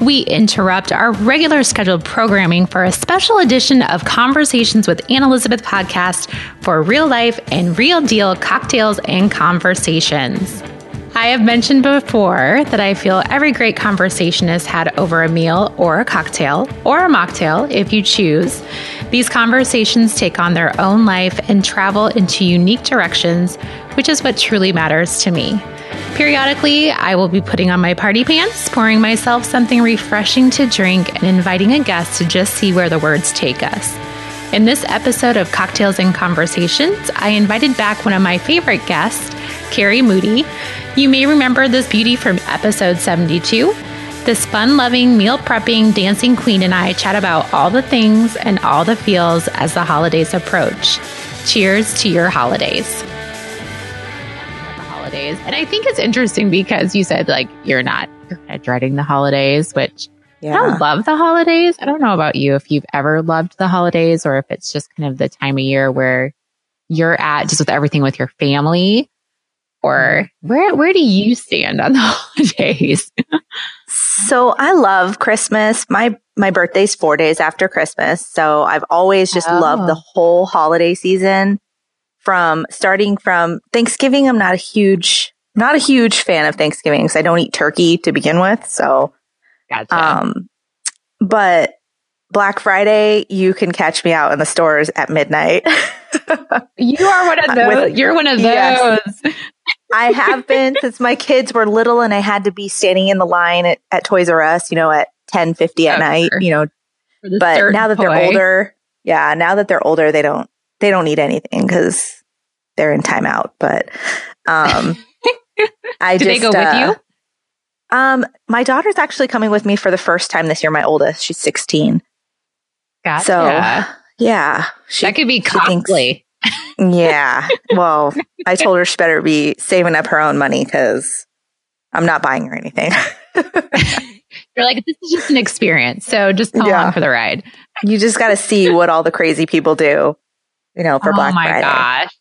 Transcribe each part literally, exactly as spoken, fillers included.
we interrupt our regular scheduled programming for a special edition of Conversations with Anne Elizabeth podcast for real life and real deal cocktails and conversations. I have mentioned before that I feel every great conversation is had over a meal or a cocktail or a mocktail if you choose. These conversations take on their own life and travel into unique directions, which is what truly matters to me. Periodically, I will be putting on my party pants, pouring myself something refreshing to drink, and inviting a guest to just see where the words take us. In this episode of Cocktails and Conversations, I invited back one of my favorite guests, Carrie Moody. You may remember this beauty from episode seventy-two. This fun-loving, meal-prepping, dancing queen and I chat about all the things and all the feels as the holidays approach. Cheers to your holidays. And I think it's interesting because you said, like, you're not you're kind of dreading the holidays, which yeah. I don't love the holidays. I don't know about you if you've ever loved the holidays or if it's just kind of the time of year where you're at just with everything with your family. Or where where do you stand on the holidays? So I love Christmas. My my birthday's four days after Christmas. So I've always just oh. loved the whole holiday season. From starting from Thanksgiving, I'm not a huge, not a huge fan of Thanksgiving because I don't eat turkey to begin with. So, gotcha. um, but Black Friday, you can catch me out in the stores at midnight. You are one of those. With, you're one of those. Yes. I have been since my kids were little and I had to be standing in the line at, at Toys R Us, you know, at ten fifty at Ever. night, you know, but now that toy. they're older, yeah, now that they're older, they don't. They don't need anything because they're in timeout. But um, I do just. Did they go uh, with you? Um, my daughter's actually coming with me for the first time this year. My oldest, she's sixteen. Gotcha. So yeah, she, that could be costly. Thinks, yeah. Well, I told her she better be saving up her own money because I'm not buying her anything. You're like, this is just an experience, so just come yeah. on for the ride. You just got to see what all the crazy people do. You know, for Black Friday. Oh my gosh.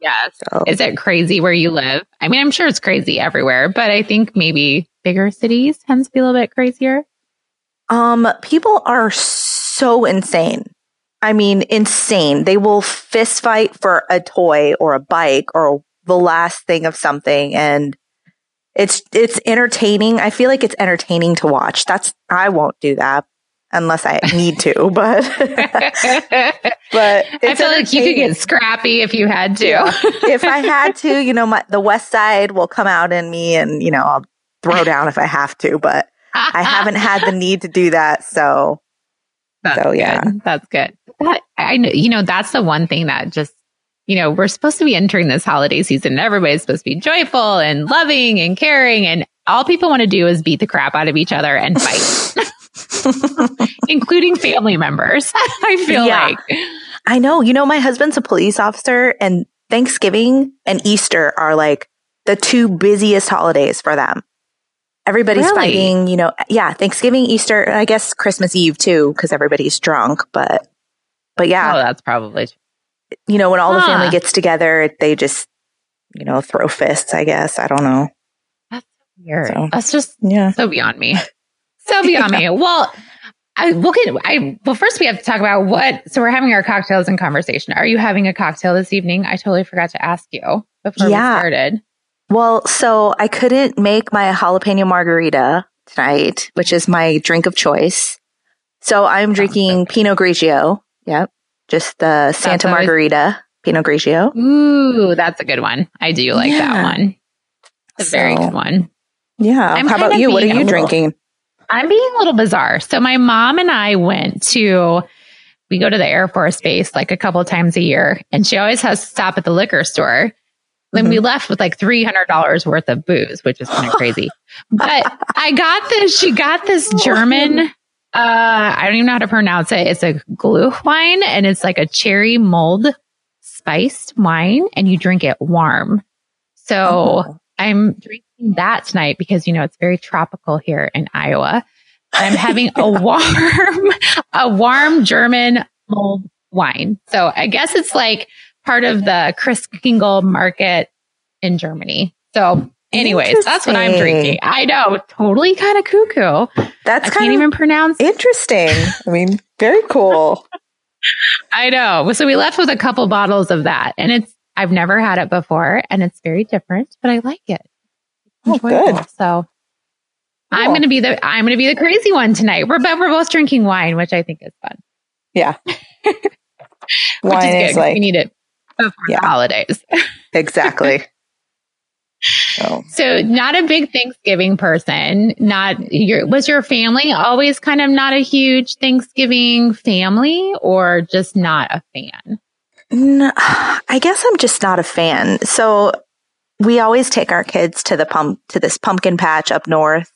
Yes. So. Is it crazy where you live? I mean, I'm sure it's crazy everywhere, but I think maybe bigger cities tends to be a little bit crazier. Um, people are so insane. I mean, insane. They will fist fight for a toy or a bike or the last thing of something. And it's, it's entertaining. I feel like it's entertaining to watch. That's, I won't do that. Unless I need to, but but I feel like you could get scrappy if you had to. Yeah. If I had to, you know, my, the West Side will come out in me, and you know, I'll throw down if I have to. But I haven't had the need to do that, so that's so yeah, good. That's good. That, I know, you know, that's the one thing that just you know we're supposed to be entering this holiday season, and everybody's supposed to be joyful and loving and caring, and all people want to do is beat the crap out of each other and fight. Including family members. I feel yeah. like I know, you know, my husband's a police officer and Thanksgiving and Easter are like the two busiest holidays for them. Everybody's really? fighting, you know, yeah, Thanksgiving, Easter, and I guess Christmas Eve too, because everybody's drunk, but but yeah. Oh, that's probably you know, when all huh. the family gets together, they just, you know, throw fists, I guess. I don't know. That's weird. So, that's just yeah. so beyond me. So beyond me. Well, I look at, I, well, first we have to talk about what, so we're having our cocktails and conversation. Are you having a cocktail this evening? I totally forgot to ask you before yeah. we started. Well, so I couldn't make my jalapeno margarita tonight, which is my drink of choice. So I'm drinking okay. Pinot Grigio. Yep. Just the Santa that's Margarita always... Pinot Grigio. Ooh, that's a good one. I do like yeah. that one. It's a so, very good one. Yeah. I'm How about you? What are you little... drinking? I'm being a little bizarre. So my mom and I went to, we go to the Air Force Base like a couple of times a year, and she always has to stop at the liquor store. Then mm-hmm. we left with like three hundred dollars worth of booze, which is kind of crazy. But I got this, she got this German, uh, I don't even know how to pronounce it. It's a gluhwein, and it's like a cherry mulled spiced wine, and you drink it warm. So oh. I'm drinking that tonight because you know it's very tropical here in Iowa. I'm having yeah. a warm, a warm German mulled wine. So I guess it's like part of the Christkindl market in Germany. So Anyways, that's what I'm drinking. I know, totally kind of cuckoo. That's I can't even pronounce. Interesting. I mean, very cool. I know. So we left with a couple bottles of that, and it's I've never had it before, and it's very different, but I like it. Oh, good. So cool. I'm gonna be the I'm gonna be the crazy one tonight. We're but we're both drinking wine, which I think is fun. Yeah, wine is, is like we need it before yeah. the holidays. Exactly. So. so not a big Thanksgiving person, not your, was your family always kind of not a huge Thanksgiving family or just not a fan? No, I guess I'm just not a fan. So we always take our kids to the pump, to this pumpkin patch up north.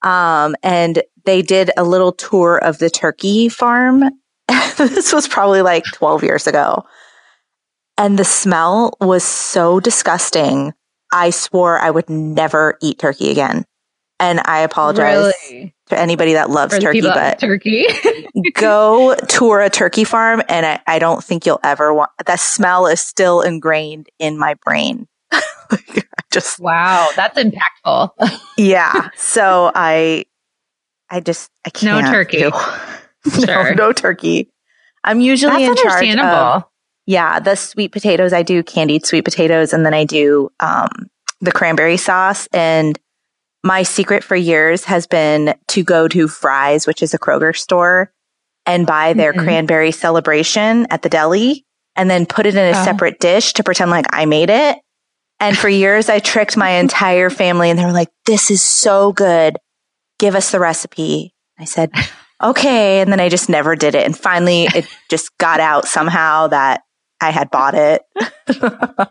Um, and they did a little tour of the turkey farm. This was probably like twelve years ago. And the smell was so disgusting. I swore I would never eat turkey again. And I apologize really? to anybody that loves turkey, but turkey. Go tour a turkey farm and I, I don't think you'll ever want, that smell is still ingrained in my brain. Like, just wow, that's impactful. Yeah. So I, I just, I can't. No turkey. Sure. No, no turkey. I'm usually that's in charge of. Yeah, the sweet potatoes, I do candied sweet potatoes, and then I do um, the cranberry sauce. And my secret for years has been to go to Fry's, which is a Kroger store, and buy their mm-hmm. cranberry celebration at the deli, and then put it in a oh. separate dish to pretend like I made it. And for years, I tricked my entire family, and they were like, this is so good. Give us the recipe. I said, okay. And then I just never did it. And finally, it just got out somehow that I had bought it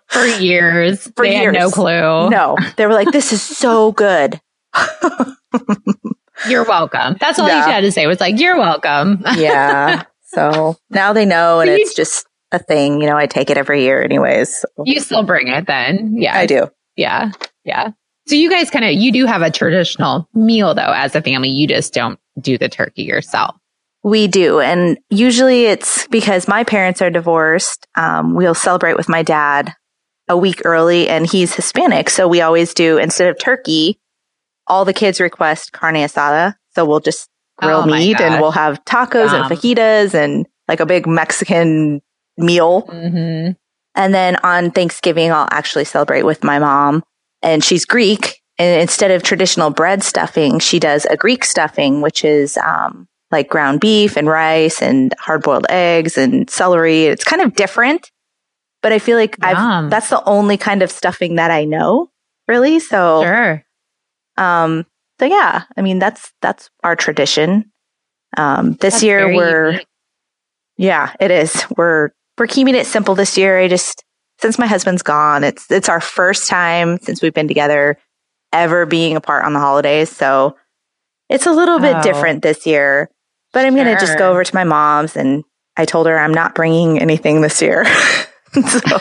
for years. For they years. Had no clue. No, they were like, this is so good. You're welcome. That's all yeah. you had to say was like, you're welcome. Yeah. So now they know. And it's just a thing. You know, I take it every year anyways. So. You still bring it then. Yeah, I do. Yeah. Yeah. So you guys kind of, you do have a traditional meal though, as a family, you just don't do the turkey yourself. We do. And usually it's because my parents are divorced. Um, we'll celebrate with my dad a week early and he's Hispanic. So we always do, instead of turkey, all the kids request carne asada. So we'll just grill oh meat God. and we'll have tacos um, and fajitas and like a big Mexican meal. Mm-hmm. And then on Thanksgiving, I'll actually celebrate with my mom and she's Greek. And instead of traditional bread stuffing, she does a Greek stuffing, which is, um, like ground beef and rice and hard boiled eggs and celery. It's kind of different, but I feel like I've, that's the only kind of stuffing that I know really. So, sure. um, so yeah, I mean, that's, that's our tradition. Um, this that's year we're, unique. yeah, it is. We're, we're keeping it simple this year. I just, since my husband's gone, it's, it's our first time since we've been together ever being apart on the holidays. So it's a little bit oh. different this year. But I'm sure. going to just go over to my mom's and I told her I'm not bringing anything this year. So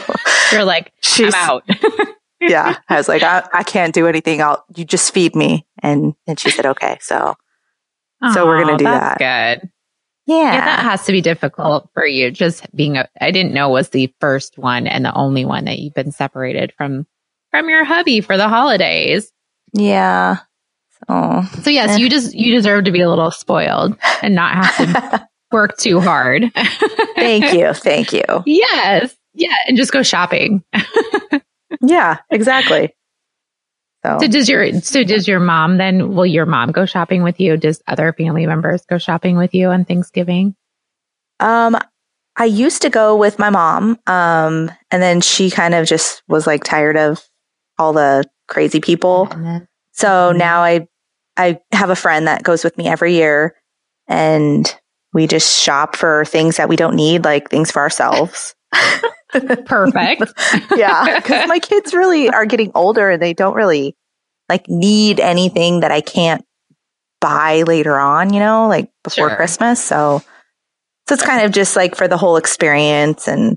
you're like, I'm out. Yeah. I was like, I, I can't do anything. I'll, you just feed me. And, and she said, okay. So, Aww, so we're going to do that's that. Good. Yeah. Yeah. That has to be difficult for you. Just being, a, I didn't know was the first one and the only one that you've been separated from, from your hubby for the holidays. Yeah. Oh, so yes, you just you deserve to be a little spoiled and not have to work too hard. Thank you. Thank you. Yes. Yeah. And just go shopping. Yeah, exactly. So. so does your so does your mom then will your mom go shopping with you? Does other family members go shopping with you on Thanksgiving? Um, I used to go with my mom. Um, and then she kind of just was like tired of all the crazy people. Mm-hmm. So now I I have a friend that goes with me every year and we just shop for things that we don't need, like things for ourselves. Perfect. Yeah. Because my kids really are getting older and they don't really like need anything that I can't buy later on, you know, like before sure. Christmas. So, so it's kind of just like for the whole experience. And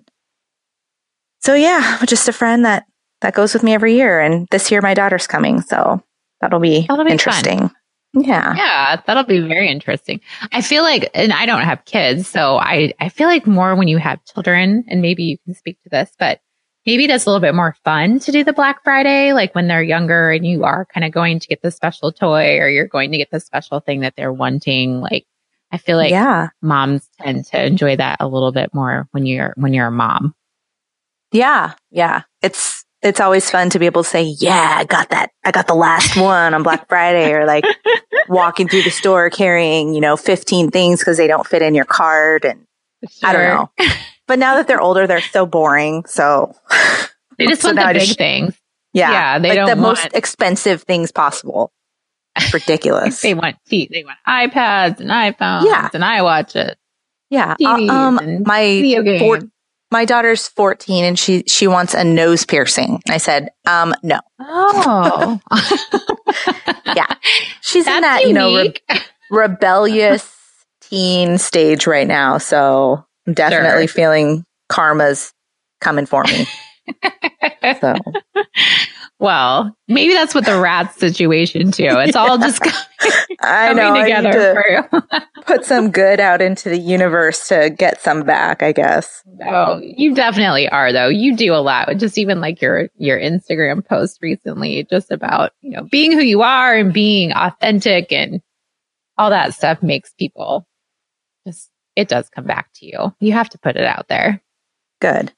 so, yeah, just a friend that, that goes with me every year. And this year my daughter's coming. So. That'll be, that'll be interesting. Fun. Yeah. Yeah. That'll be very interesting. I feel like, and I don't have kids, so I, I feel like more when you have children, and maybe you can speak to this, but maybe it is a little bit more fun to do the Black Friday, like when they're younger and you are kind of going to get the special toy or you're going to get the special thing that they're wanting. Like, I feel like yeah. moms tend to enjoy that a little bit more when you're, when you're a mom. Yeah. Yeah. It's, it's always fun to be able to say, yeah, I got that. I got the last one on Black Friday, or like walking through the store carrying, you know, fifteen things because they don't fit in your cart. And sure. I don't know. But now that they're older, they're so boring. So they just so want the big just, things. Yeah. Yeah. They like don't the want the most expensive things possible. It's ridiculous. They want T. They want iPads and iPhones yeah. and iWatches. Yeah. T Vs uh, um, and my video games. Four- My daughter's fourteen and she, she wants a nose piercing. I said, um, no. Oh. Yeah. She's That's in that, unique. you know, re- rebellious teen stage right now. So I'm definitely sure. feeling karma's coming for me. So. Well, maybe that's what the rat situation too. It's yeah. all just coming, I know, coming together I need to for you. Put some good out into the universe to get some back, I guess. Oh, you definitely are though. You do a lot. Just even like your your Instagram post recently, just about, you know, being who you are and being authentic and all that stuff makes people just, it does come back to you. You have to put it out there. Good.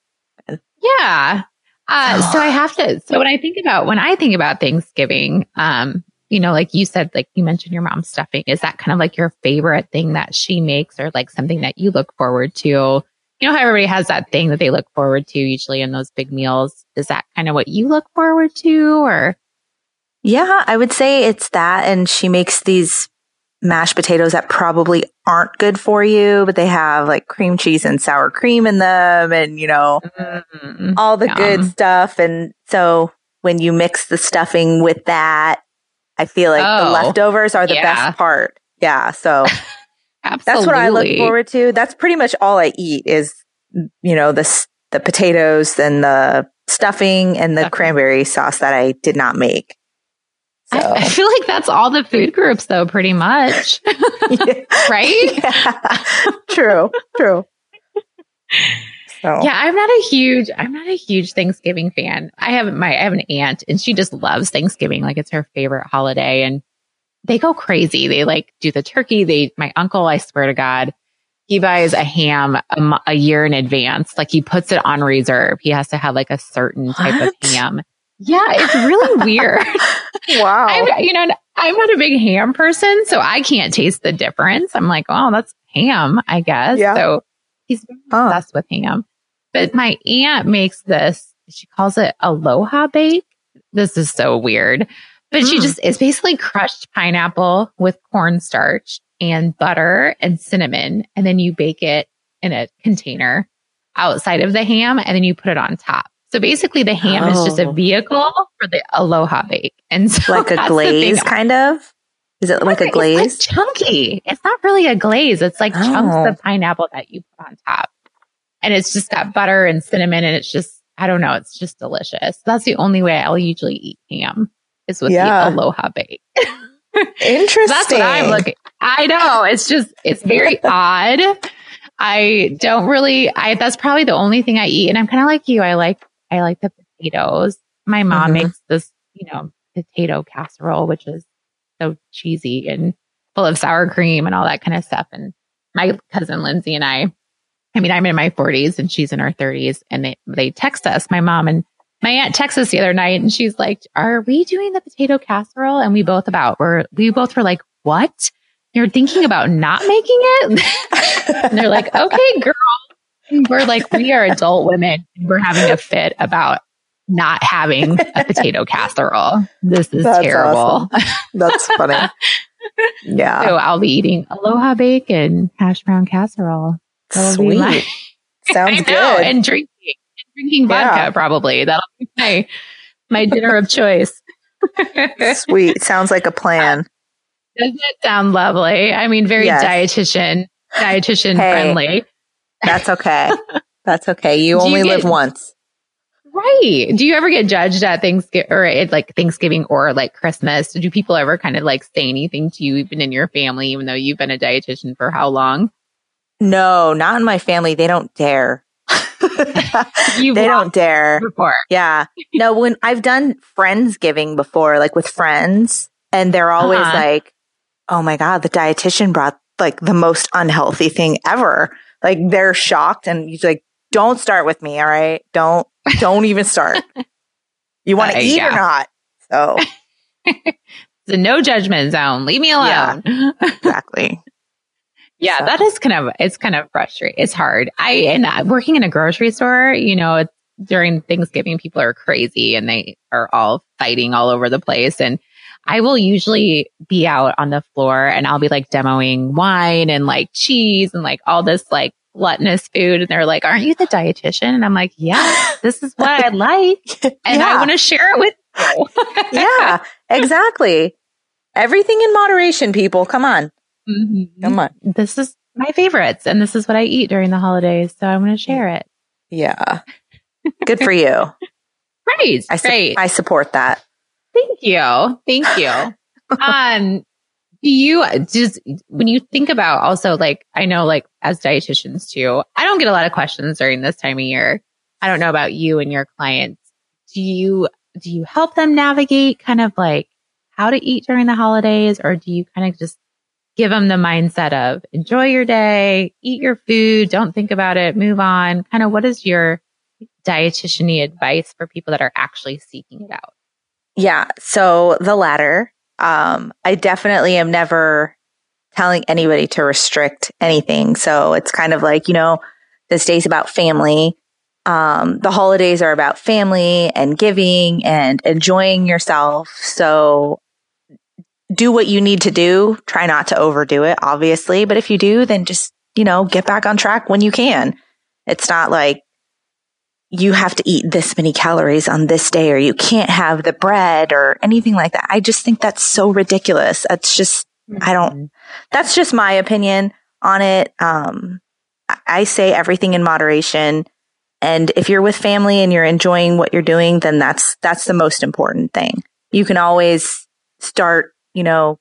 Yeah. Uh, so I have to, so when I think about, when I think about Thanksgiving, um, you know, like you said, like you mentioned your mom's stuffing, is that kind of like your favorite thing that she makes or like something that you look forward to? You know how everybody has that thing that they look forward to usually in those big meals. Is that kind of what you look forward to or? Yeah, I would say it's that. And she makes these mashed potatoes that probably aren't good for you, but they have like cream cheese and sour cream in them and, you know, mm-hmm. all the Yum. good stuff. And so when you mix the stuffing with that, I feel like oh, the leftovers are the yeah. best part. Yeah. So that's what I look forward to. That's pretty much all I eat is, you know, the, the potatoes and the stuffing and the stuffing. cranberry sauce that I did not make. So. I, I feel like that's all the food groups, though, pretty much. Yeah. Right? Yeah. True. True. So. Yeah, I'm not a huge, I'm not a huge Thanksgiving fan. I have my, I have an aunt, and she just loves Thanksgiving. Like it's her favorite holiday, and they go crazy. They like do the turkey. They, my uncle, I swear to God, he buys a ham a, a year in advance. Like he puts it on reserve. He has to have like a certain type what? of ham. Yeah, it's really weird. Wow. I'm, you know, I'm not a big ham person, so I can't taste the difference. I'm like, oh, that's ham, I guess. Yeah. So he's oh. obsessed with ham. But my aunt makes this, she calls it Aloha Bake. This is so weird. But mm. she just, it's basically crushed pineapple with cornstarch and butter and cinnamon. And then you bake it in a container outside of the ham, and then you put it on top. So basically, the ham oh. is just a vehicle for the Aloha Bake, and so like a glaze, kind of. Is it like a glaze? It's like chunky. It's not really a glaze. It's like oh. chunks of pineapple that you put on top, and it's just got butter and cinnamon, and it's just I don't know. It's just delicious. That's the only way I'll usually eat ham is with yeah. the Aloha Bake. Interesting. So that's what I'm looking. I know. It's just it's very odd. I don't really. I that's probably the only thing I eat, and I'm kind of like you. I like. I like the potatoes. My mom mm-hmm. makes this, you know, potato casserole, which is so cheesy and full of sour cream and all that kind of stuff. And my cousin Lindsay and I, I mean, I'm in my forties and she's in her thirties, and they, they text us. My mom and my aunt texted us the other night, and she's like, "Are we doing the potato casserole?" And we both about were we both were like, "What? You're thinking about not making it?" And they're like, "Okay, girl." We're like, we are adult women. And we're having a fit about not having a potato casserole. This is That's terrible. Awesome. That's funny. Yeah. So I'll be eating Aloha Bacon, hash brown casserole. That'll Sweet. My- Sounds good. And drinking, and drinking vodka yeah. probably. That'll be my, my dinner of choice. Sweet. Sounds like a plan. Doesn't it sound lovely? I mean, very yes. dietitian, dietitian hey. friendly. That's okay. That's okay. You only you get, live once. Right. Do you ever get judged at Thanksgiving or at like Thanksgiving or like Christmas? Do people ever kind of like say anything to you, even in your family, even though you've been a dietitian for how long? No, not in my family. They don't dare. you they don't dare. Before. Yeah. No, when I've done Friendsgiving before, like with friends, and they're always uh-huh. like, oh my God, the dietitian brought like the most unhealthy thing ever. Like they're shocked. And you're like, don't start with me. All right. Don't, don't even start. You want to uh, eat yeah. or not? So. The no judgment zone. Leave me alone. Yeah, exactly. Yeah, so. That is kind of, it's kind of frustrating. It's hard. I, and uh, working in a grocery store, you know, it's during Thanksgiving, people are crazy and they are all fighting all over the place. And I will usually be out on the floor and I'll be like demoing wine and like cheese and like all this like gluttonous food. And they're like, aren't you the dietitian? And I'm like, yeah, this is what I like. And yeah. I want to share it with you. Yeah, exactly. Everything in moderation, people. Come on. Mm-hmm. Come on. This is my favorites and this is what I eat during the holidays. So I want to share it. Yeah. Good for you. Right. I, su- right. I support that. Thank you. Thank you. um, do you just, when you think about also like, I know like as dietitians too, I don't get a lot of questions during this time of year. I don't know about you and your clients. Do you, do you help them navigate kind of like how to eat during the holidays, or do you kind of just give them the mindset of enjoy your day, eat your food, don't think about it, move on? Kind of what is your dietitian-y advice for people that are actually seeking it out? Yeah, so the latter. Um, I definitely am never telling anybody to restrict anything. So it's kind of like, you know, this day's about family. Um, the holidays are about family and giving and enjoying yourself. So do what you need to do. Try not to overdo it, obviously. But if you do, then just, you know, get back on track when you can. It's not like you have to eat this many calories on this day or you can't have the bread or anything like that. I just think that's so ridiculous. That's just, mm-hmm. I don't, that's just my opinion on it. Um, I say everything in moderation. And if you're with family and you're enjoying what you're doing, then that's, that's the most important thing. You can always start, you know,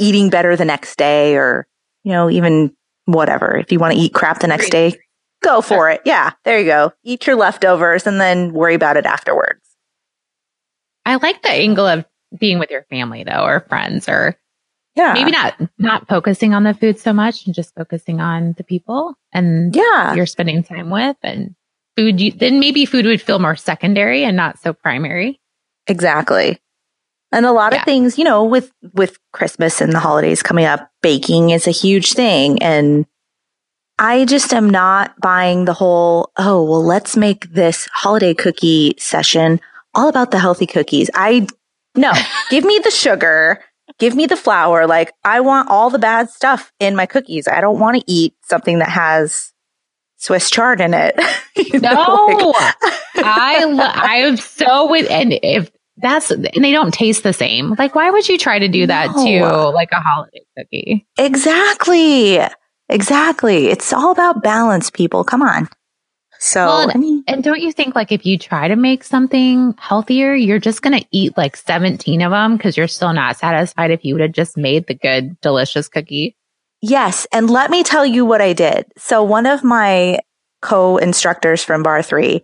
eating better the next day, or, you know, even whatever. If you want to eat crap the next day, go for it. Yeah, there you go. Eat your leftovers and then worry about it afterwards. I like the angle of being with your family, though, or friends, or yeah, maybe not not focusing on the food so much and just focusing on the people and yeah, you're spending time with. And food, you, then maybe food would feel more secondary and not so primary. Exactly. And a lot yeah. of things, you know, with, with Christmas and the holidays coming up, baking is a huge thing. And I just am not buying the whole, oh, well, let's make this holiday cookie session all about the healthy cookies. I, no, give me the sugar, give me the flour. Like, I want all the bad stuff in my cookies. I don't want to eat something that has Swiss chard in it. You no, know, like. I, lo- I am so with, and if that's, and they don't taste the same. Like, why would you try to do that no. to like a holiday cookie? Exactly. Exactly. It's all about balance, people. Come on. So, well, and, I mean, and don't you think like if you try to make something healthier, you're just going to eat like seventeen of them because you're still not satisfied if you would have just made the good, delicious cookie? Yes. And let me tell you what I did. So one of my co-instructors from Bar Three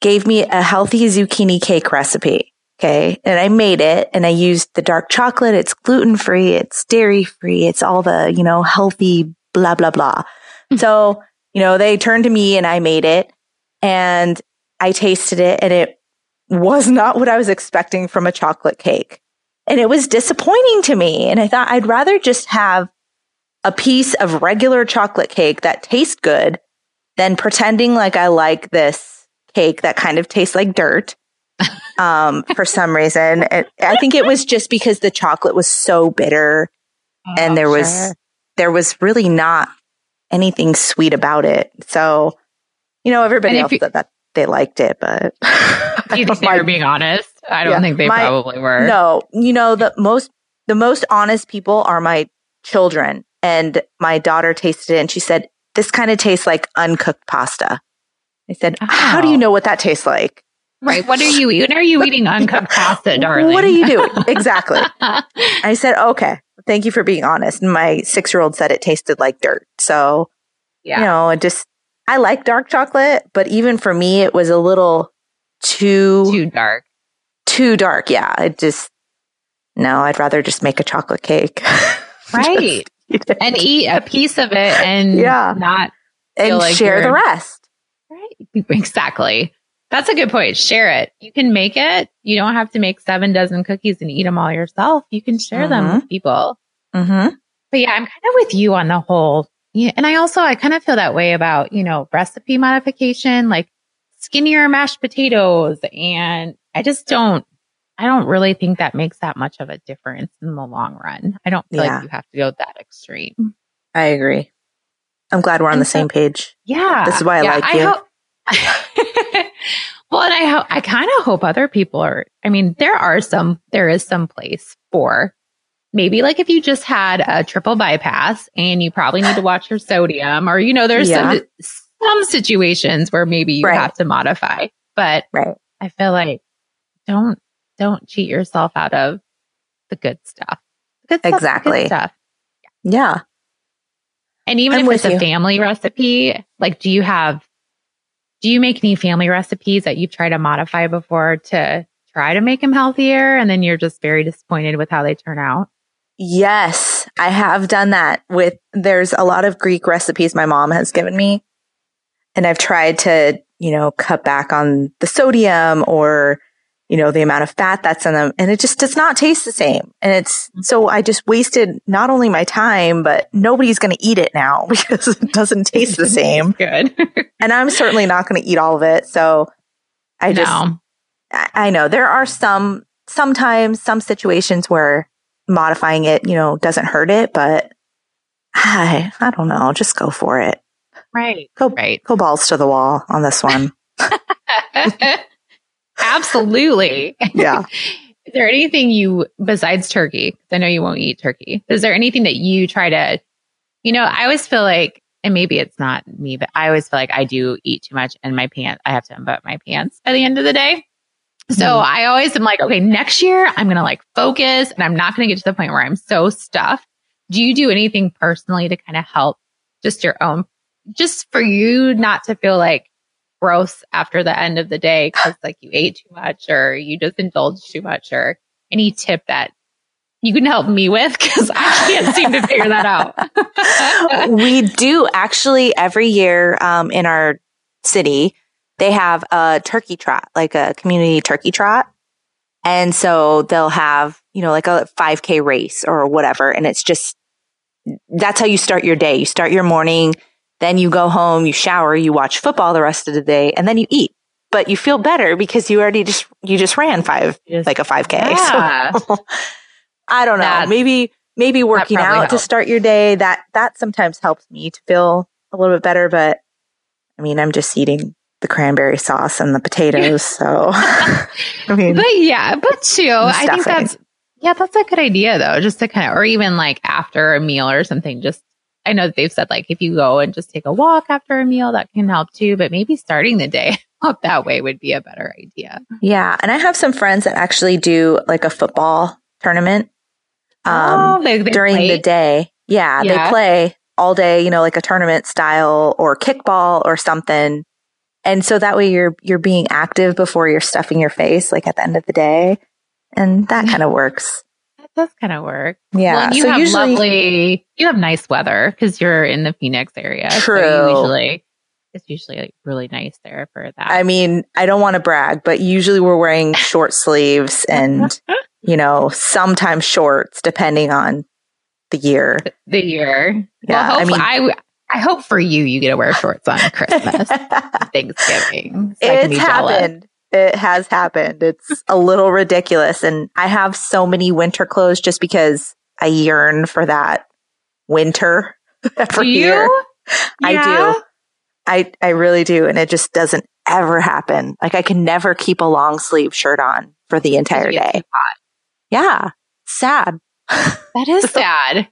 gave me a healthy zucchini cake recipe. Okay. And I made it and I used the dark chocolate. It's gluten free. It's dairy free. It's all the, you know, healthy blah, blah, blah. So, you know, they turned to me and I made it and I tasted it and it was not what I was expecting from a chocolate cake. And it was disappointing to me. And I thought I'd rather just have a piece of regular chocolate cake that tastes good than pretending like I like this cake that kind of tastes like dirt. Um, for some reason, it, I think it was just because the chocolate was so bitter oh, and there was, sure. there was really not anything sweet about it. So, you know, everybody else you, said that they liked it, but... Do you think they my, were being honest? I don't yeah, think they my, probably were. No, you know, the most the most honest people are my children. And my daughter tasted it and she said, this kind of tastes like uncooked pasta. I said, oh. How do you know what that tastes like? Right. What are you eating? Are you eating uncooked pasta, darling? What are you doing? Exactly. I said, okay. Thank you for being honest. And my six-year-old said it tasted like dirt. So, yeah. you know, it just I like dark chocolate, but even for me, it was a little too... Too dark. Too dark, yeah. I just... No, I'd rather just make a chocolate cake. Right. Eat and eat a piece of it and yeah. not... And like share the rest. Right. Exactly. That's a good point. Share it. You can make it. You don't have to make seven dozen cookies and eat them all yourself. You can share mm-hmm. them with people. Mm-hmm. But yeah, I'm kind of with you on the whole. Yeah, and I also, I kind of feel that way about, you know, recipe modification, like skinnier mashed potatoes. And I just don't, I don't really think that makes that much of a difference in the long run. I don't feel yeah. like you have to go that extreme. I agree. I'm glad we're on and the so, same page. Yeah. This is why I yeah, like I you. Ho- well, and I, ho- I kind of hope other people are, I mean, there are some, there is some place for maybe like if you just had a triple bypass and you probably need to watch your sodium or, you know, there's yeah. some, some situations where maybe you right. have to modify, but right. I feel like don't, don't cheat yourself out of the good stuff. The good stuff exactly. Good stuff. Yeah. yeah. And even I'm if it's a family you. recipe, like, do you have, do you make any family recipes that you've tried to modify before to try to make them healthier? And then you're just very disappointed with how they turn out? Yes, I have done that with, there's a lot of Greek recipes my mom has given me. And I've tried to, you know, cut back on the sodium or, you know, the amount of fat that's in them. And it just does not taste the same. And it's, so I just wasted not only my time, but nobody's going to eat it now because it doesn't taste the same. Good. And I'm certainly not going to eat all of it. So I just, no. I, I know there are some, sometimes some situations where modifying it, you know, doesn't hurt it, but I, I don't know. Just go for it. Right. Go, right. go balls to the wall on this one. Absolutely. Yeah. Is there anything you, besides turkey, because I know you won't eat turkey, is there anything that you try to, you know, I always feel like, and maybe it's not me, but I always feel like I do eat too much and my pants, I have to unbutton my pants by the end of the day. So mm. I always am like, okay, next year I'm going to like focus and I'm not going to get to the point where I'm so stuffed. Do you do anything personally to kind of help just your own, just for you not to feel like gross after the end of the day because like you ate too much or you just indulged too much, or any tip that you can help me with because I can't seem to figure that out? We do actually every year um, in our city, they have a turkey trot, like a community turkey trot. And so they'll have, you know, like a five K race or whatever. And it's just, that's how you start your day. You start your morning. Then you go home, you shower, you watch football the rest of the day, and then you eat. But you feel better because you already just, you just ran five, yes. like a five K. Yeah. So, I don't know. That's, maybe, maybe working out helps. To start your day, that, that sometimes helps me to feel a little bit better. But I mean, I'm just eating the cranberry sauce and the potatoes. So, I mean, but yeah, but too, I think that's, yeah, that's a good idea though. Just to kind of, or even like after a meal or something, just, I know that they've said like if you go and just take a walk after a meal, that can help too. But maybe starting the day up that way would be a better idea. Yeah. And I have some friends that actually do like a football tournament um, oh, they, they during play. the day. Yeah, yeah. They play all day, you know, like a tournament style or kickball or something. And so that way you're you're being active before you're stuffing your face like at the end of the day. And that kind of works. That's kind of work. Yeah. Well, you so have usually, lovely, you have nice weather because you're in the Phoenix area. True. So usually, it's usually like really nice there for that. I mean, I don't want to brag, but usually we're wearing short sleeves and, you know, sometimes shorts depending on the year. The year. Yeah. Well, I mean, I, I hope for you, you get to wear shorts on Christmas, Thanksgiving. So it's happened. Jealous. It has happened. It's a little ridiculous. And I have so many winter clothes just because I yearn for that winter every year. Yeah. I do. I I really do. And it just doesn't ever happen. Like I can never keep a long sleeve shirt on for the entire day. Yeah. Sad. That is sad.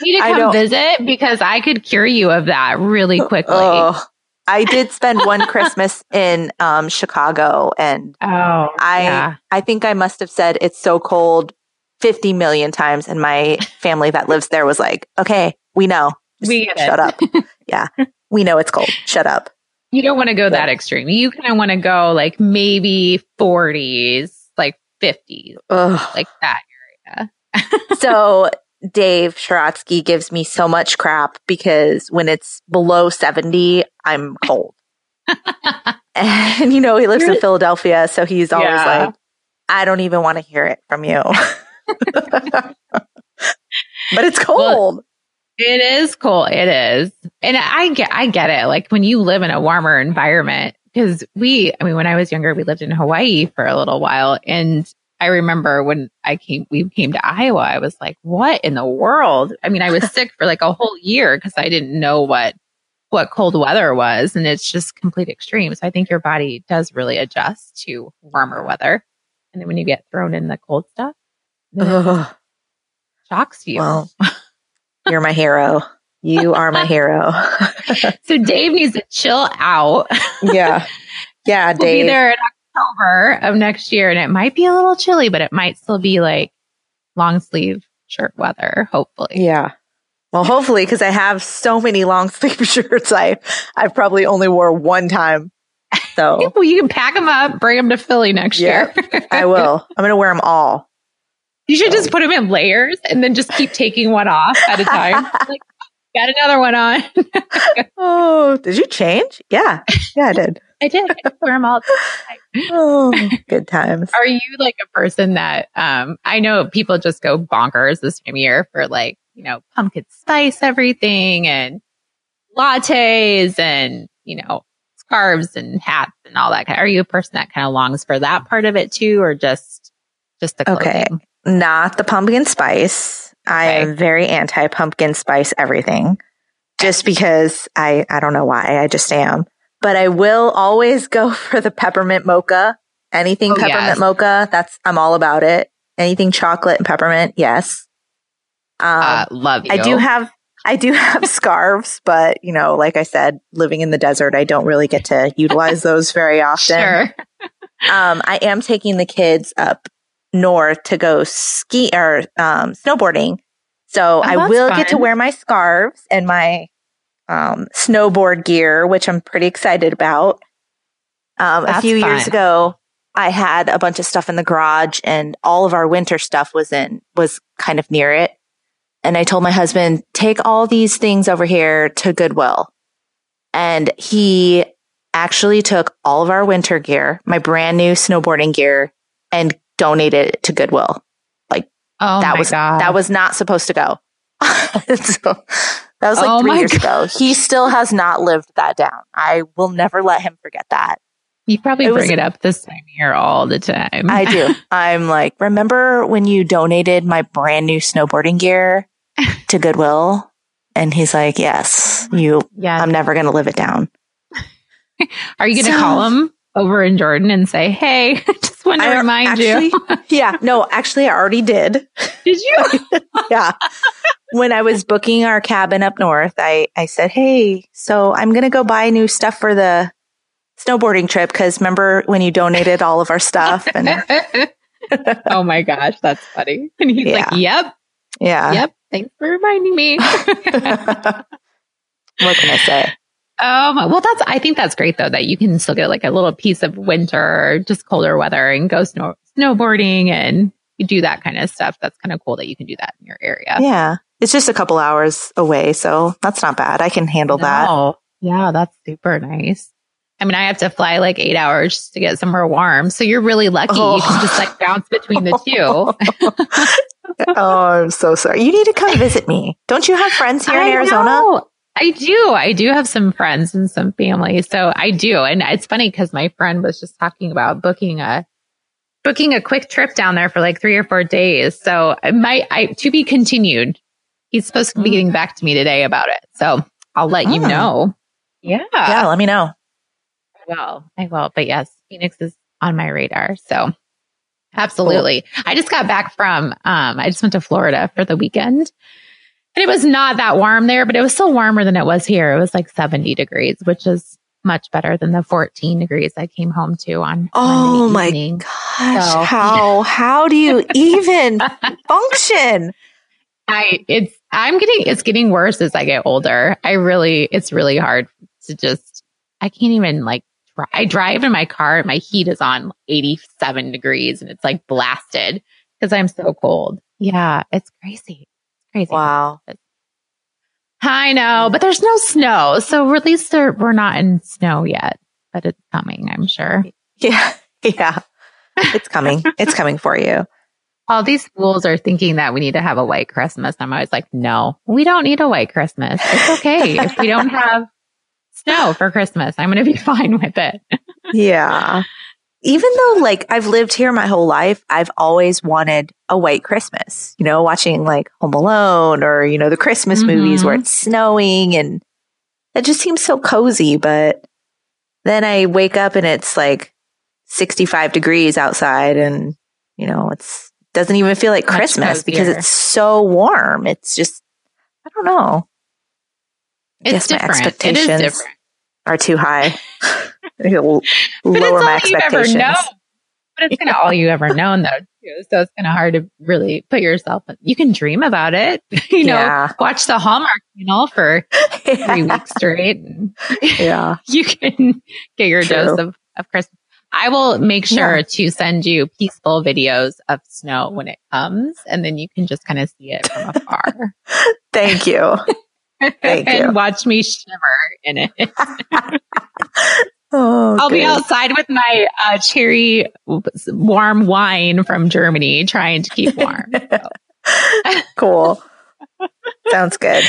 You need to come visit because I could cure you of that really quickly. Oh. I did spend one Christmas in um, Chicago, and oh, I yeah. I think I must have said it's so cold fifty million times, and my family that lives there was like, okay, we know. Just we get shut it. up. Yeah. We know it's cold. Shut up. You don't want to go that extreme. You kind of want to go like maybe forties, like fifties, ugh, like that area. So Dave Chirotsky gives me so much crap because when it's below seventy, I'm cold. And, you know, he lives You're, in Philadelphia, so he's always yeah. like, I don't even want to hear it from you. But it's cold. Well, it is cold. It is. And I get, I get it. Like when you live in a warmer environment, because we, I mean, when I was younger, we lived in Hawaii for a little while. And I remember when I came, we came to Iowa, I was like, what in the world? I mean, I was sick for like a whole year because I didn't know what, what cold weather was. And it's just complete extreme. So I think your body does really adjust to warmer weather. And then when you get thrown in the cold stuff, it shocks you. Well. You're my hero. You are my hero. So Dave needs to chill out. Yeah. Yeah, we'll Dave. We'll be there in October of next year, and it might be a little chilly, but it might still be like long sleeve shirt weather, hopefully. Yeah. Well, hopefully, because I have so many long sleeve shirts I, I probably only wore one time. So well, you can pack them up, bring them to Philly next yeah, year. I will. I'm going to wear them all. You should just put them in layers and then just keep taking one off at a time. Like, got another one on. Oh, did you change? Yeah. Yeah, I did. I did. I just wear them all the time. Oh, good times. Are you like a person that, um, I know people just go bonkers this time of year for like, you know, pumpkin spice everything and lattes and, you know, scarves and hats and all that. Are you a person that kind of longs for that part of it too, or just, just the clothing? Okay. Not the pumpkin spice. Okay. I am very anti pumpkin spice everything just because I, I don't know why. I just am. But I will always go for the peppermint mocha. Anything oh, peppermint yes. mocha, that's I'm all about it. Anything chocolate and peppermint, yes. Um, uh, love you. I do have I do have scarves, but you know, like I said, living in the desert, I don't really get to utilize those very often. Sure. um, I am taking the kids up north to go ski or um, snowboarding. So oh, I will fun. get to wear my scarves and my um, snowboard gear, which I'm pretty excited about. Um, a few fun. years ago, I had a bunch of stuff in the garage and all of our winter stuff was in, was kind of near it. And I told my husband, take all these things over here to Goodwill. And he actually took all of our winter gear, my brand new snowboarding gear, and donated it to Goodwill. Like, oh that my was God. that was not supposed to go. So, that was like oh three years God. ago. He still has not lived that down. I will never let him forget that. You probably it bring was, it up this time here all the time. I do. I'm like, remember when you donated my brand new snowboarding gear to Goodwill? And he's like, yes, you. Yes. I'm never going to live it down. Are you going to so, call him over in Jordan and say, hey, just want to I, remind actually, you. Yeah. No, actually, I already did. Did you? Yeah. When I was booking our cabin up north, I, I said, hey, so I'm going to go buy new stuff for the snowboarding trip. Because remember when you donated all of our stuff? And oh, my gosh. That's funny. And he's yeah. like, yep. Yeah. Yep. Thanks for reminding me. What can I say? Um, well, that's, I think that's great though, that you can still get like a little piece of winter, just colder weather and go snow, snowboarding and you do that kind of stuff. That's kind of cool that you can do that in your area. Yeah. It's just a couple hours away. So that's not bad. I can handle no. that. Yeah. That's super nice. I mean, I have to fly like eight hours to get somewhere warm. So you're really lucky. Oh. You can just like bounce between the two. Oh, I'm so sorry. You need to come visit me. Don't you have friends here I in Arizona? Know. I do. I do have some friends and some family. So I do. And it's funny because my friend was just talking about booking a booking a quick trip down there for like three or four days. So I might I to be continued. He's supposed to be getting back to me today about it. So I'll let oh. you know. Yeah. Yeah, let me know. I will. I will. But yes, Phoenix is on my radar. So absolutely. Cool. I just got back from um I just went to Florida for the weekend. And it was not that warm there, but it was still warmer than it was here. It was like seventy degrees, which is much better than the fourteen degrees I came home to on Oh my evening. gosh. So, how how do you even function? I it's I'm getting it's getting worse as I get older. I really it's really hard to just I can't even like try. I drive in my car and my heat is on eighty-seven degrees and it's like blasted because I'm so cold. Yeah, it's crazy. It's crazy. Wow. I know, but there's no snow. So at least there, we're not in snow yet, but it's coming, I'm sure. Yeah. Yeah. It's coming. It's coming for you. All these fools are thinking that we need to have a white Christmas. I'm always like, no, we don't need a white Christmas. It's okay. If we don't have snow for Christmas, I'm going to be fine with it. Yeah. Even though like I've lived here my whole life, I've always wanted a white Christmas, you know, watching like Home Alone or, you know, the Christmas mm-hmm. movies where it's snowing and it just seems so cozy. But then I wake up and it's like sixty-five degrees outside and, you know, it's doesn't even feel like Christmas because it's so warm. It's just, I don't know. I it's guess different. My expectations it is different. Are too high. It'll lower my expectations. But it's kind of all you ever known though, too. So it's kind of hard to really put yourself in. You can dream about it. You know, yeah. Watch the Hallmark Channel for yeah. three weeks straight. Yeah. You can get your True. Dose of, of Christmas. I will make sure yeah. to send you peaceful videos of snow when it comes, and then you can just kind of see it from afar. Thank you. Thank and you. Watch me shiver in it. Oh, I'll good. Be outside with my uh, cherry warm wine from Germany trying to keep warm. So. Cool. Sounds good.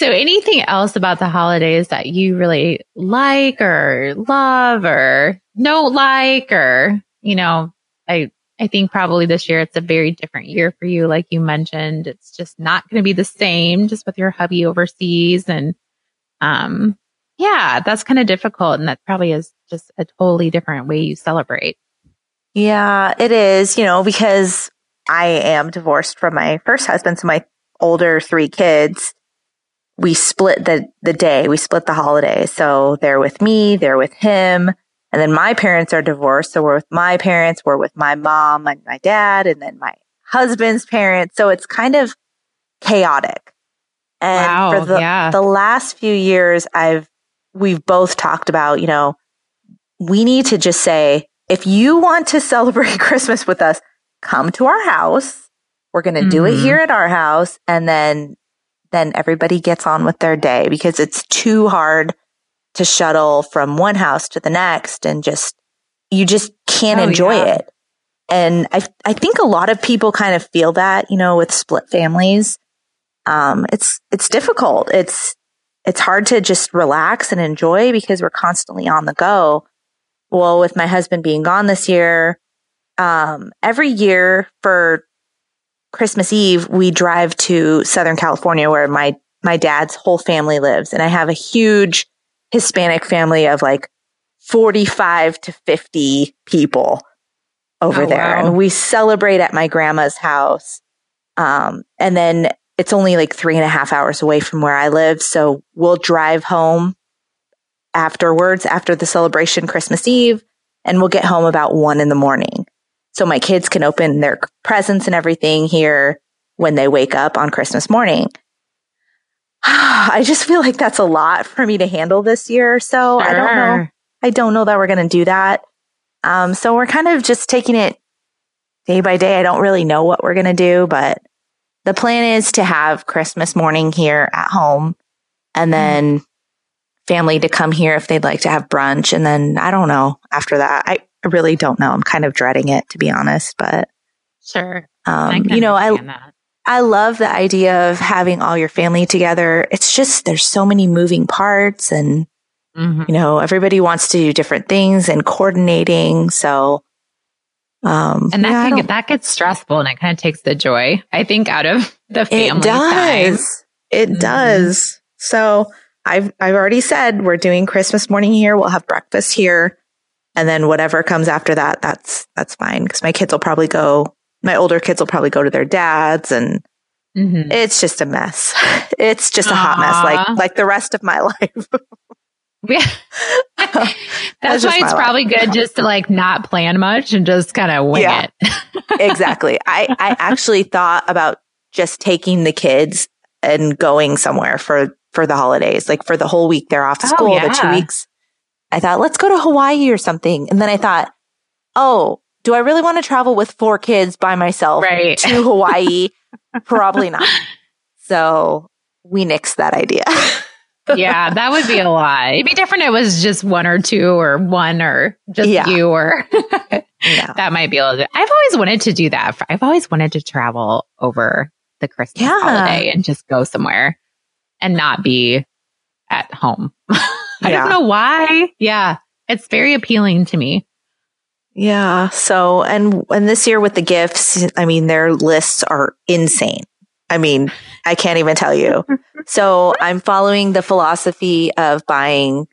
So anything else about the holidays that you really like or love or don't like or, you know, I I think probably this year it's a very different year for you. Like you mentioned, it's just not going to be the same just with your hubby overseas. And um, yeah, that's kind of difficult. And that probably is just a totally different way you celebrate. Yeah, it is, you know, because I am divorced from my first husband. So my older three kids. We split the, the day, we split the holiday. So they're with me, they're with him. And then my parents are divorced. So we're with my parents, we're with my mom and my dad, and then my husband's parents. So it's kind of chaotic. And wow, for the, yeah. the last few years, I've, we've both talked about, you know, we need to just say, if you want to celebrate Christmas with us, come to our house. We're going to mm-hmm. do it here at our house. And then then everybody gets on with their day because it's too hard to shuttle from one house to the next and just, you just can't oh, enjoy yeah. it. And I I think a lot of people kind of feel that, you know, with split families. Um, it's, it's difficult. It's, it's hard to just relax and enjoy because we're constantly on the go. Well, with my husband being gone this year, um, every year for Christmas Eve, we drive to Southern California where my, my dad's whole family lives. And I have a huge Hispanic family of like forty-five to fifty people over oh, there. Wow. And we celebrate at my grandma's house. Um, and then it's only like three and a half hours away from where I live. So we'll drive home afterwards, after the celebration Christmas Eve, and we'll get home about one in the morning. So my kids can open their presents and everything here when they wake up on Christmas morning. I just feel like that's a lot for me to handle this year. So sure. I don't know. I don't know that we're going to do that. Um, so we're kind of just taking it day by day. I don't really know what we're going to do, but the plan is to have Christmas morning here at home and then mm. family to come here if they'd like to have brunch. And then I don't know after that. I, I really don't know. I'm kind of dreading it, to be honest, but sure. Um, you know, I, that. I love the idea of having all your family together. It's just, there's so many moving parts and, mm-hmm. you know, everybody wants to do different things and coordinating. So, um, and that yeah, can get, that gets stressful and it kind of takes the joy, I think, out of the family. It does. Side. It mm-hmm. does. So I've, I've already said we're doing Christmas morning here. We'll have breakfast here. And then whatever comes after that, that's, that's fine. Cause my kids will probably go, my older kids will probably go to their dad's and mm-hmm. it's just a mess. It's just Aww. A hot mess. Like, like the rest of my life. Yeah. that's, that's why it's probably life. Good just to like not plan much and just kind of wing yeah, it. Exactly. I, I actually thought about just taking the kids and going somewhere for, for the holidays, like for the whole week they're off to school, oh, yeah. the two weeks. I thought, let's go to Hawaii or something. And then I thought, oh, do I really want to travel with four kids by myself right. to Hawaii? Probably not. So we nixed that idea. Yeah, that would be a lot. It'd be different if it was just one or two or one or just yeah. you or yeah. that might be a little bit. I've always wanted to do that. I've always wanted to travel over the Christmas yeah. holiday and just go somewhere and not be at home. I yeah. don't know why. Yeah, it's very appealing to me. Yeah. So, and and this year with the gifts, I mean, their lists are insane. I mean, I can't even tell you. So I'm following the philosophy of buying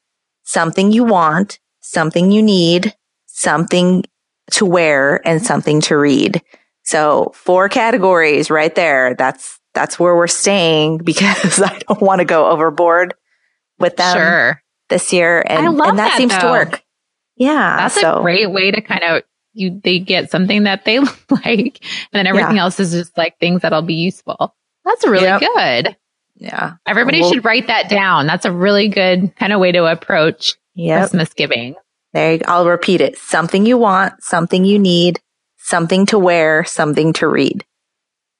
something you want, something you need, something to wear, and something to read. So four categories right there. That's that's where we're staying because I don't want to go overboard with them sure. this year. And, I love and that, that seems though. to work. Yeah. That's so. a great way to kind of You, they get something that they like, and then everything yeah. else is just like things that'll be useful. That's really yep. good. Yeah. Everybody we'll, should write that down. That's a really good kind of way to approach yep. Christmas giving. There you go. I'll repeat it. Something you want, something you need, something to wear, something to read.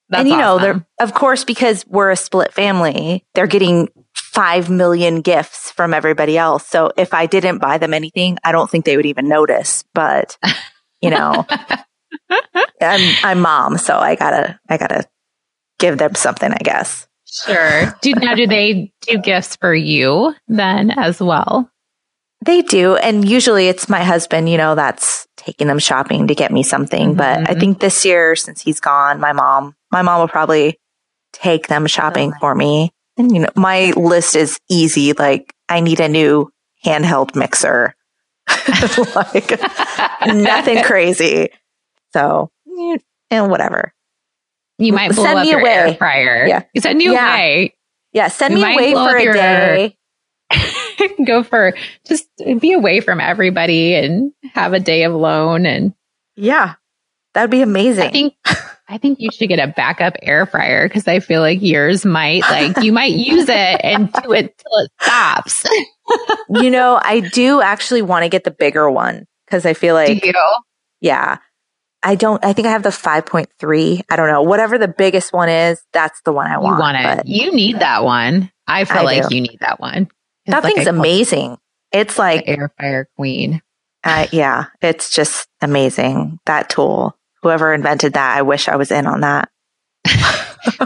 That's and you awesome. know, they're, of course, because we're a split family, they're getting five million gifts from everybody else. So if I didn't buy them anything, I don't think they would even notice, but you know, I'm, I'm mom, so I gotta, I gotta give them something, I guess. Sure. Do, now, do they do gifts for you then as well? They do. And usually it's my husband, you know, that's taking them shopping to get me something. Mm-hmm. But I think this year, since he's gone, my mom, my mom will probably take them shopping oh. for me. And, you know, my list is easy. Like, I need a new handheld mixer. Like nothing crazy. So, and whatever. You might blow send up me your away. Air fryer. Yeah. You send me yeah. away. Yeah, send you me away for a your, day. Go for just be away from everybody and have a day alone and yeah. That would be amazing. I think I think you should get a backup air fryer because I feel like yours might like you might use it and do it till it stops. You know, I do actually want to get the bigger one because I feel like, do you? yeah, I don't, I think I have the five point three. I don't know. Whatever the biggest one is, that's the one I want. You want it. You need that one. I feel I like do. you need that one. That like thing's amazing. It's like air fryer queen. Uh, yeah, it's just amazing. That tool, whoever invented that, I wish I was in on that.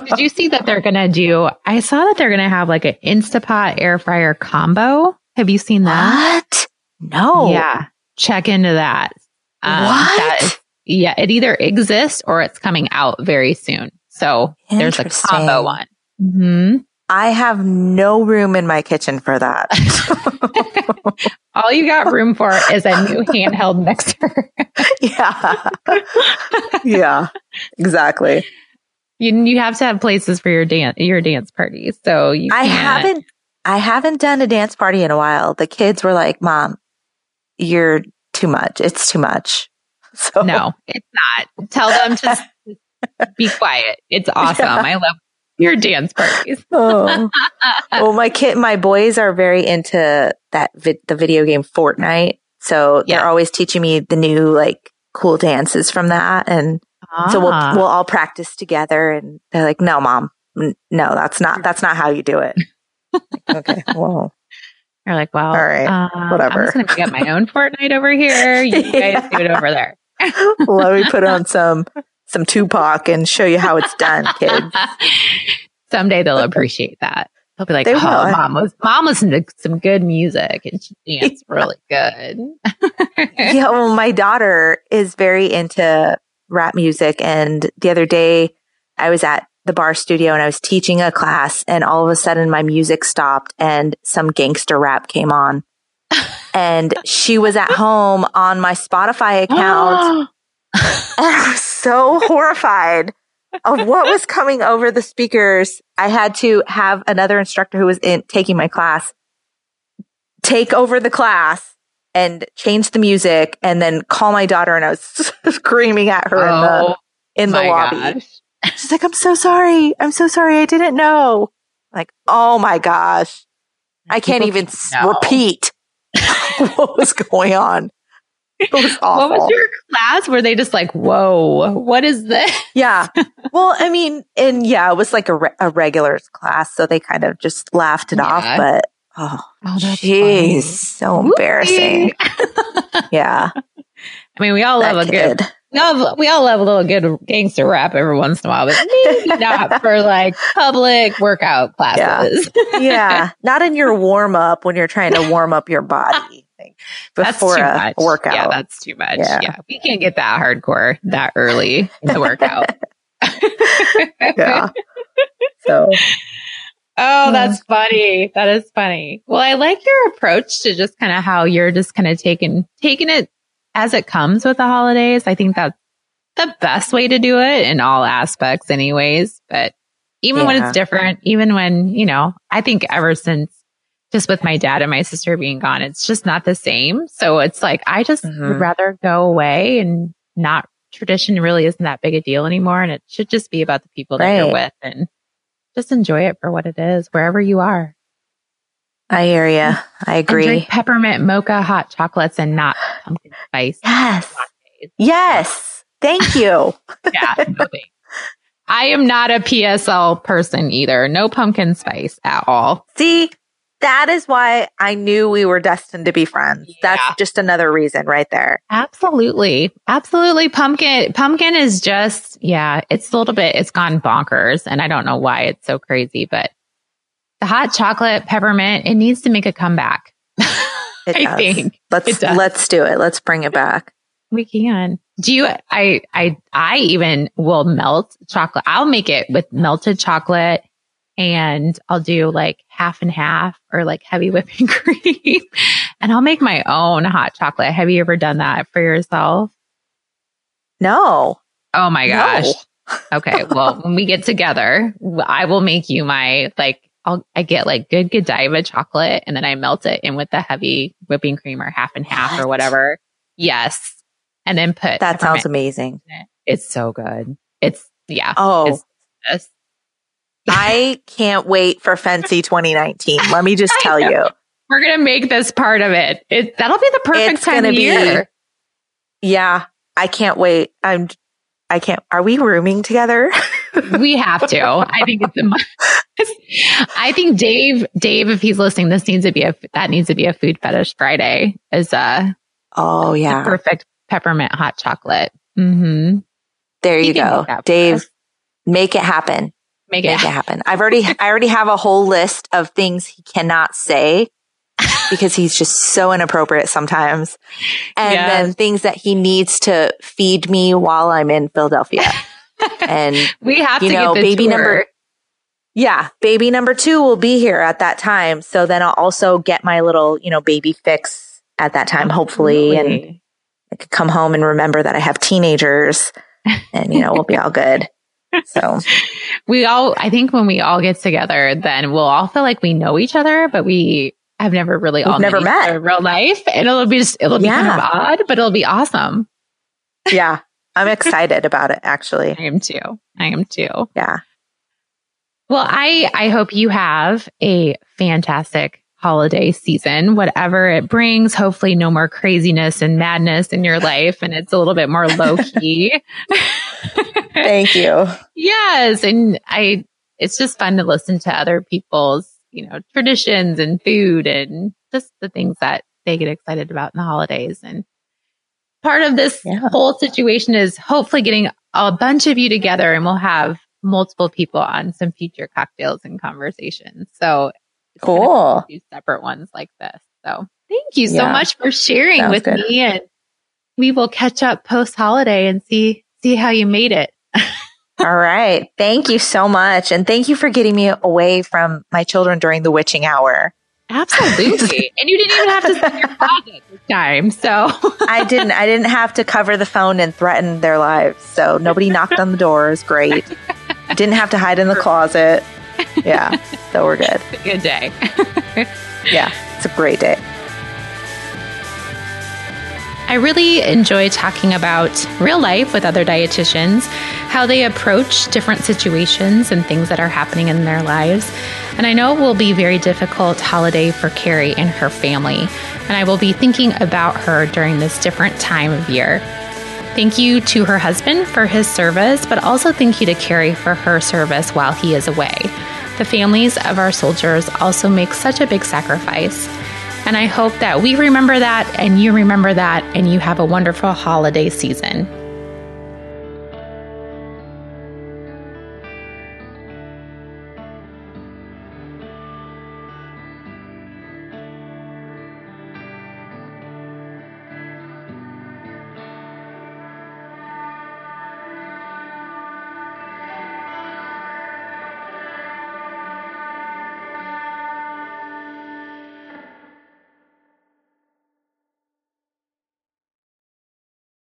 Did you see that they're going to do, I saw that they're going to have like an Instapot air fryer combo. Have you seen that? What? No. Yeah. Check into that. Um, what? That is, yeah. It either exists or it's coming out very soon. So there's a combo one. Mm-hmm. I have no room in my kitchen for that. All you got room for is a new handheld mixer. Yeah. Yeah, exactly. You you have to have places for your dance your dance parties. So you I can't. haven't I haven't done a dance party in a while. The kids were like, "Mom, you're too much. It's too much." So no, it's not. Tell them to be quiet. It's awesome. Yeah. I love your dance parties. Oh. Well, my kid, my boys are very into that vi- the video game Fortnite. So yeah. they're always teaching me the new like cool dances from that, and ah. so we'll we'll all practice together. And they're like, "No, Mom, n- no, that's not that's not how you do it." Okay, well, you're like, "Well, all right, uh, whatever." I'm just gonna get my own Fortnite over here. You yeah. guys do it over there. Let me put on some. some Tupac and show you how it's done, kids. Someday they'll appreciate that. They'll be like, they oh, will. mom, was, mom listened to some good music and she danced yeah. really good. Yeah, well, my daughter is very into rap music. And the other day I was at the bar studio and I was teaching a class and all of a sudden my music stopped and some gangster rap came on. And she was at home on my Spotify account. I was so horrified of what was coming over the speakers. I had to have another instructor who was in taking my class take over the class and change the music and then call my daughter. And I was screaming at her oh, in the, in the lobby. Gosh. She's like, "I'm so sorry. I'm so sorry. I didn't know." Like, oh my gosh, I can't even no. repeat what was going on. It was awful. What was your class? Were they just like, whoa, what is this? Yeah. Well, I mean, and yeah, it was like a, re- a regulars class. So they kind of just laughed it yeah. off, but oh, jeez, oh, so embarrassing. Yeah. I mean, we all that love a kid. good, we all, we all love a little good gangster rap every once in a while, but maybe not for like public workout classes. Yeah. yeah. Not in your warm up when you're trying to warm up your body. Before a workout. Yeah, that's too much. Yeah. yeah. We can't get that hardcore that early in the workout. yeah. So. Oh, that's funny. That is funny. Well, I like your approach to just kind of how you're just kind of taking, taking it as it comes with the holidays. I think that's the best way to do it in all aspects anyways. But even yeah. when it's different, even when, you know, I think ever since just with my dad and my sister being gone, it's just not the same. So it's like, I just mm-hmm. would rather go away and not tradition really isn't that big a deal anymore. And it should just be about the people right. that you're with and just enjoy it for what it is, wherever you are. I hear you. I agree. Drink peppermint mocha hot chocolates and not pumpkin spice. Yes. Lattes. Yes. Thank you. yeah. No thanks. I am not a P S L person either. No pumpkin spice at all. See? That is why I knew we were destined to be friends. That's yeah. just another reason right there. Absolutely. Absolutely. Pumpkin. Pumpkin is just, yeah, it's a little bit, it's gone bonkers. And I don't know why it's so crazy, but the hot chocolate peppermint, it needs to make a comeback. It I does. think. Let's, let's do it. Let's bring it back. We can. Do you, I, I, I even will melt chocolate. I'll make it with melted chocolate. And I'll do like half and half or like heavy whipping cream and I'll make my own hot chocolate. Have you ever done that for yourself? No. Oh my gosh. No. Okay. Well, when we get together, I will make you my, like, I'll, I get like good Godiva chocolate and then I melt it in with the heavy whipping cream or half and half what? or whatever. Yes. And then put. That sounds amazing. It. It's so good. It's yeah. Oh. It's, it's, I can't wait for Fancy twenty nineteen. Let me just tell you. We're going to make this part of it. it. That'll be the perfect it's time of be, year. Yeah. I can't wait. I'm, I can't. Are we rooming together? We have to. I think it's a must. I think Dave, Dave, if he's listening, this needs to be a, that needs to be a Food Fetish Friday is a, oh yeah. The perfect peppermint hot chocolate. Mm-hmm. There you go. Dave, us. make it happen. Make, it, Make it happen. I've already, I already have a whole list of things he cannot say because he's just so inappropriate sometimes. And yeah. then things that he needs to feed me while I'm in Philadelphia. And we have you to know, get the baby tour. number. Yeah. Baby number two will be here at that time. So then I'll also get my little, you know, baby fix at that time, hopefully. Absolutely. And I could come home and remember that I have teenagers and, you know, we'll be all good. So we all, I think when we all get together, then we'll all feel like we know each other, but we have never really We've all never met in real life. And it'll be just, it'll be yeah. kind of odd, but it'll be awesome. Yeah. I'm excited about it. Actually. I am too. I am too. Yeah. Well, I, I hope you have a fantastic holiday season, whatever it brings. Hopefully no more craziness and madness in your life. And it's a little bit more low key. Thank you. Yes. And I, it's just fun to listen to other people's, you know, traditions and food and just the things that they get excited about in the holidays. And part of this yeah. whole situation is hopefully getting a bunch of you together and we'll have multiple people on some future cocktails and conversations. So it's cool. Kind of separate ones like this. So thank you so yeah. much for sharing Sounds with good. me. And we will catch up post holiday and see, see how you made it. All right. Thank you so much. And thank you for getting me away from my children during the witching hour. Absolutely. And you didn't even have to send your closet this time. So I didn't, I didn't have to cover the phone and threaten their lives. So nobody knocked on the door. It was great. Didn't have to hide in the closet. Yeah. So we're good. It's a good day. Yeah. It's a great day. I really enjoy talking about real life with other dietitians, how they approach different situations and things that are happening in their lives. And I know it will be a very difficult holiday for Carrie and her family, and I will be thinking about her during this different time of year. Thank you to her husband for his service, but also thank you to Carrie for her service while he is away. The families of our soldiers also make such a big sacrifice. And I hope that we remember that and you remember that and you have a wonderful holiday season.